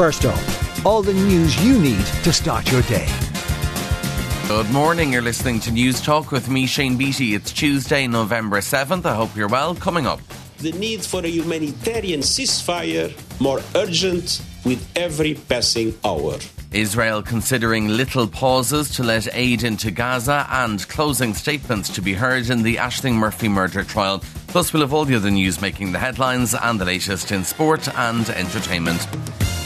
First Up, all the news you need to start your day. Good morning, you're listening to News Talk with me, Shane Beattie. It's Tuesday, November 7th. I hope you're well. Coming up, the need for a humanitarian ceasefire more urgent with every passing hour. Israel considering little pauses to let aid into Gaza and closing statements to be heard in the Ashling Murphy murder trial. Plus, we'll have all the other news making the headlines and the latest in sport and entertainment.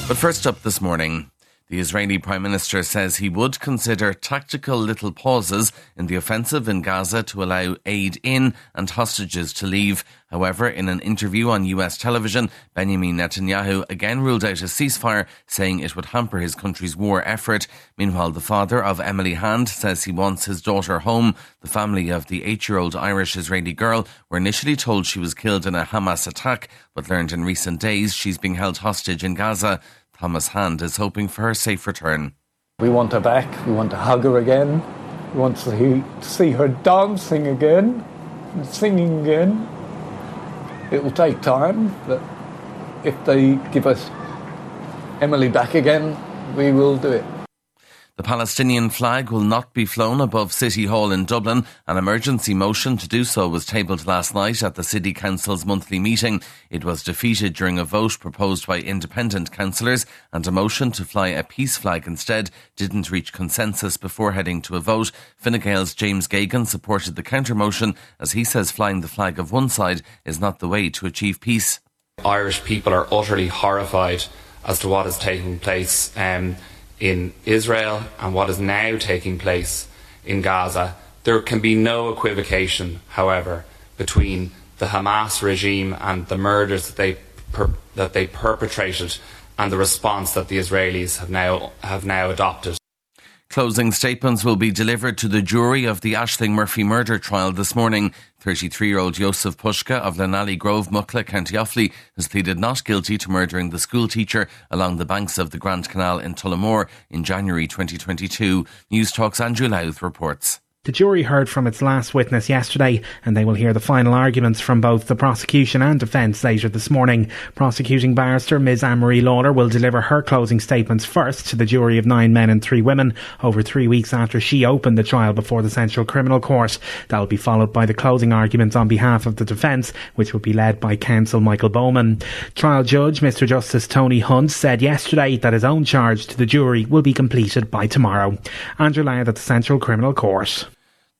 But first up this morning, the Israeli Prime Minister says he would consider tactical little pauses in the offensive in Gaza to allow aid in and hostages to leave. However, in an interview on US television, Benjamin Netanyahu again ruled out a ceasefire, saying it would hamper his country's war effort. Meanwhile, the father of Emily Hand says he wants his daughter home. The family of the 8-year-old Irish-Israeli girl were initially told she was killed in a Hamas attack, but learned in recent days she's being held hostage in Gaza. Thomas Hand is hoping for her safe return. We want her back. We want to hug her again. We want to see her dancing again, and singing again. It will take time, but if they give us Emily back again, we will do it. The Palestinian flag will not be flown above City Hall in Dublin. An emergency motion to do so was tabled last night at the City Council's monthly meeting. It was defeated during a vote proposed by independent councillors, and a motion to fly a peace flag instead didn't reach consensus before heading to a vote. Fine Gael's James Gagin supported the counter-motion, as he says flying the flag of one side is not the way to achieve peace. Irish people are utterly horrified as to what is taking place in Israel and what is now taking place in Gaza. There can be no equivocation, however, between the Hamas regime and the murders that they perpetrated and the response that the Israelis have now adopted. Closing statements will be delivered to the jury of the Ashling Murphy murder trial this morning. 33-year-old Yosef Pushka of Llanelli Grove, Muckla, County Offaly has pleaded not guilty to murdering the schoolteacher along the banks of the Grand Canal in Tullamore in January 2022. News Talk's Andrew Louth reports. The jury heard from its last witness yesterday, and they will hear the final arguments from both the prosecution and defence later this morning. Prosecuting barrister Ms. Anne-Marie Lawler will deliver her closing statements first to the jury of 9 men and 3 women over 3 weeks after she opened the trial before the Central Criminal Court. That will be followed by the closing arguments on behalf of the defence, which will be led by counsel Michael Bowman. Trial judge Mr. Justice Tony Hunt said yesterday that his own charge to the jury will be completed by tomorrow. Andrew Lyons at the Central Criminal Court.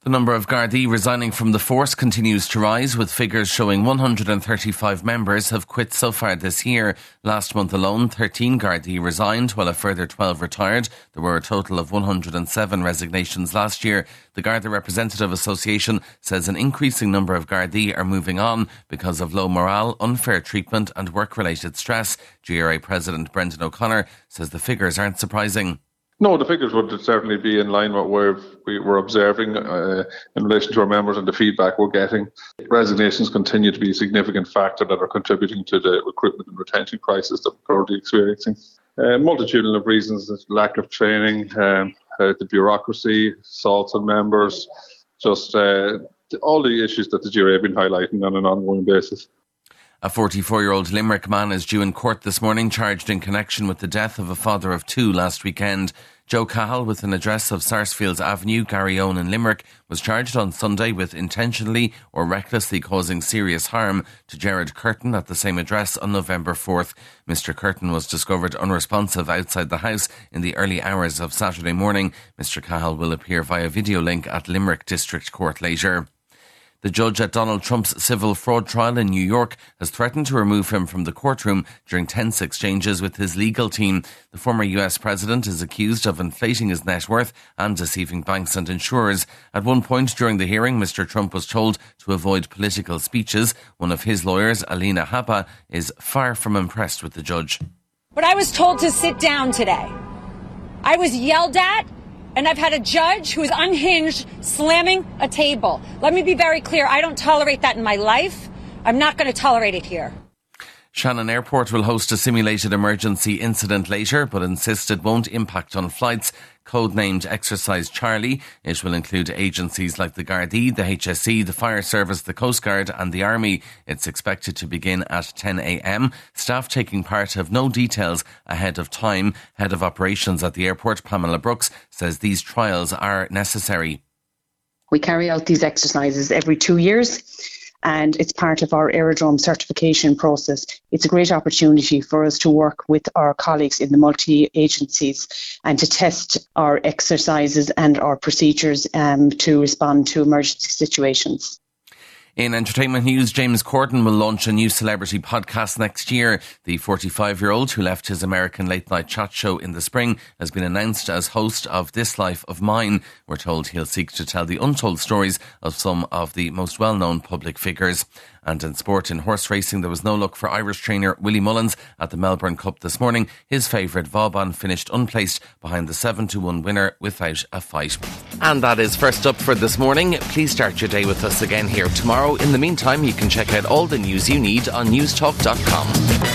The number of Gardaí resigning from the force continues to rise, with figures showing 135 members have quit so far this year. Last month alone, 13 Gardaí resigned, while a further 12 retired. There were a total of 107 resignations last year. The Garda Representative Association says an increasing number of Gardaí are moving on because of low morale, unfair treatment and work-related stress. GRA President Brendan O'Connor says the figures aren't surprising. No, the figures would certainly be in line with what we're observing in relation to our members and the feedback we're getting. Resignations continue to be a significant factor that are contributing to the recruitment and retention crisis that we're currently experiencing. A multitude of reasons, lack of training, the bureaucracy, assaults on members, just all the issues that the GRA have been highlighting on an ongoing basis. A 44-year-old Limerick man is due in court this morning, charged in connection with the death of a father of 2 last weekend. Joe Cahill, with an address of Sarsfields Avenue, Garryowen in Limerick, was charged on Sunday with intentionally or recklessly causing serious harm to Gerard Curtin at the same address on November 4th. Mr Curtin was discovered unresponsive outside the house in the early hours of Saturday morning. Mr Cahill will appear via video link at Limerick District Court later. The judge at Donald Trump's civil fraud trial in New York has threatened to remove him from the courtroom during tense exchanges with his legal team. The former US president is accused of inflating his net worth and deceiving banks and insurers. At one point during the hearing, Mr. Trump was told to avoid political speeches. One of his lawyers, Alina Hapa, is far from impressed with the judge. But I was told to sit down today. I was yelled at. And I've had a judge who is unhinged, slamming a table. Let me be very clear. I don't tolerate that in my life. I'm not going to tolerate it here. Shannon Airport will host a simulated emergency incident later, but insists it won't impact on flights. Codenamed Exercise Charlie, it will include agencies like the Gardaí, the HSE, the Fire Service, the Coast Guard and the Army. It's expected to begin at 10 a.m. Staff taking part have no details ahead of time. Head of Operations at the airport, Pamela Brooks, says these trials are necessary. We carry out these exercises every 2 years. And it's part of our aerodrome certification process. It's a great opportunity for us to work with our colleagues in the multi-agencies and to test our exercises and our procedures to respond to emergency situations. In entertainment news, James Corden will launch a new celebrity podcast next year. The 45-year-old who left his American late-night chat show in the spring has been announced as host of This Life of Mine. We're told he'll seek to tell the untold stories of some of the most well-known public figures. And in sport, in horse racing, there was no luck for Irish trainer Willie Mullins at the Melbourne Cup this morning. His favourite Vauban finished unplaced behind the 7-1 winner without a fight. And that is First Up for this morning. Please start your day with us again here tomorrow. In the meantime, you can check out all the news you need on newstalk.com.